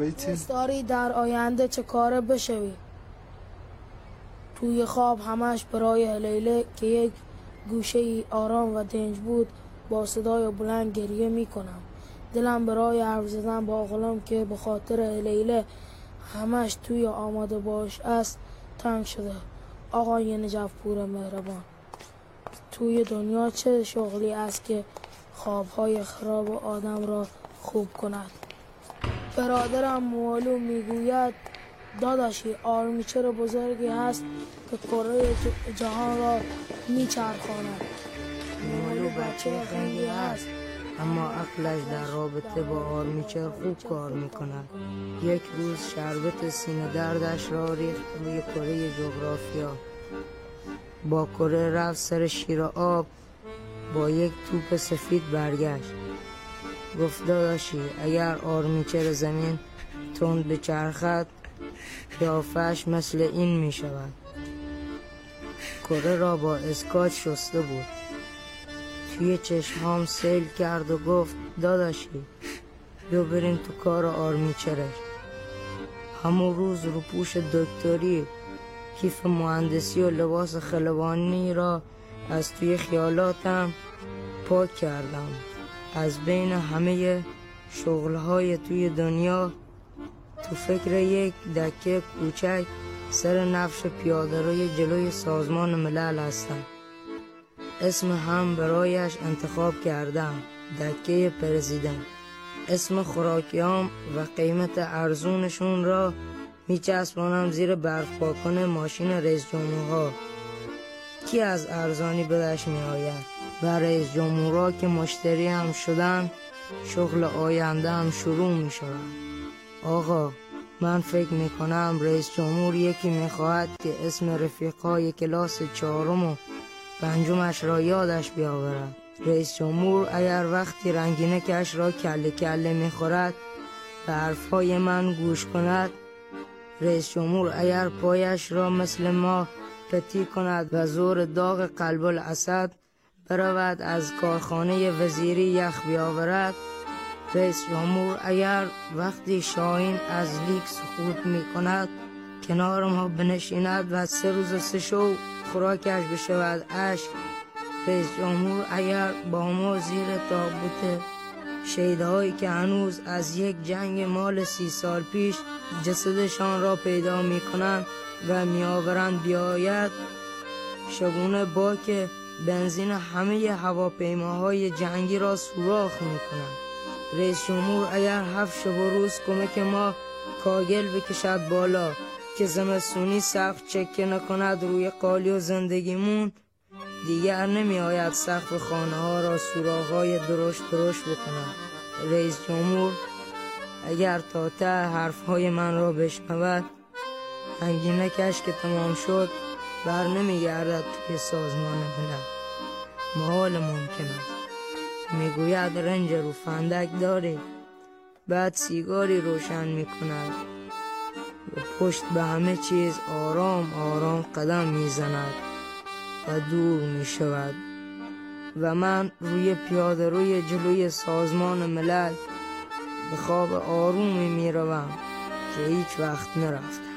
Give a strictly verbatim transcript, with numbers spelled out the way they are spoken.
دوست داری در آینده چه کاره بشوی؟ توی خواب همش برای لیله که یک گوشه ای آرام و دنج بود با صدای بلند گریه می کنم. دلم برای حرف زدن با غلام که به خاطر لیله همش توی آماده باش است تنگ شده. آقای نجف‌پور مهربان، توی دنیا چه شغلی است که خوابهای خراب آدم را خوب کند؟ برادرم معلوم میگوید داداشی آرمیچر بزرگی هست که کره جهان را میچرخاند. معلوم بچه خنگی هست اما عقلش در رابطه با آرمیچر خوب کار میکند. یک روز شربت سینه دردش را ریخت روی کره جغرافیا، با کره رفت سر شیر آب، با یک توپ سفید برگشت. گفت داداشی اگر آرمیچر زمین تند بچرخد قیافه‌اش مثل این می شود. کره را با اسکاچ شسته بود. توی چشمام سیل کرد و گفت داداشی بیا بریم تو کار آرمیچرش. همون روز رو پوش دکتری، کیف مهندسی و لباس خلبانی را از توی خیالاتم پاک کردم. از بین همه شغلهای توی دنیا تو فکر یک دکه کوچک سر نفش پیاده‌روی جلوی سازمان ملل هستم. اسم هم برایش انتخاب کردم، دکه پرزیدنت. اسم خوراکیام و قیمت ارزونشون را میچسبانم زیر برف پاکن ماشین رئیس جمهورها. کی از ارزانی بدش می آید؟ و رئیس جمهورها که مشتری هم شدن شغل آینده هم شروع می شدن. آقا من فکر می کنم رئیس جمهور یکی می خواهد که اسم رفیقای کلاس چهارم و پنجمش را یادش بیاورد. رئیس جمهور اگر وقتی رنگینه کش را کله کله می خورد به حرفهای من گوش کند، رئیس جمهور اگر پایش را مثل ما پتی کند و زور داغ قلب الاسد برود از کارخانه وزیری یخ بیاورد، رئیس جمهور اگر وقتی شاهین از لیگ سقوط می کند کنار ما بنشیند و سه روز و سه شو خوراکش بشود اشک، رئیس جمهور اگر با ما زیر تابوت شهیدهایی که هنوز از یک جنگ مال سی سال پیش جسدشان را پیدا می کنند و می آورند بیاید، شبونه با که بنزین همه هواپیماهای جنگی را سوراخ می کنند. رئیس جمهور اگر هفت شب و روز کمک ما کاگل بکشد بالا که زمستونی سقف چکه نکند روی قالی و زندگیمون، دیگر نمی آید سقف خانه ها را سوراخ های درشت درشت بکند. رئیس جمهور اگر تا ته حرف های من را بشنود انگینه کش که تمام شد بر نمی گردد توی سازمان ملل. محال ممکن است. میگوید رنج رو فندک داره، بعد سیگاری روشن میکند و پشت به همه چیز آرام آرام قدم میزند و دور میشود و من روی پیاده روی جلوی سازمان ملل به خواب آرومی میروم که هیچ وقت نرفتم.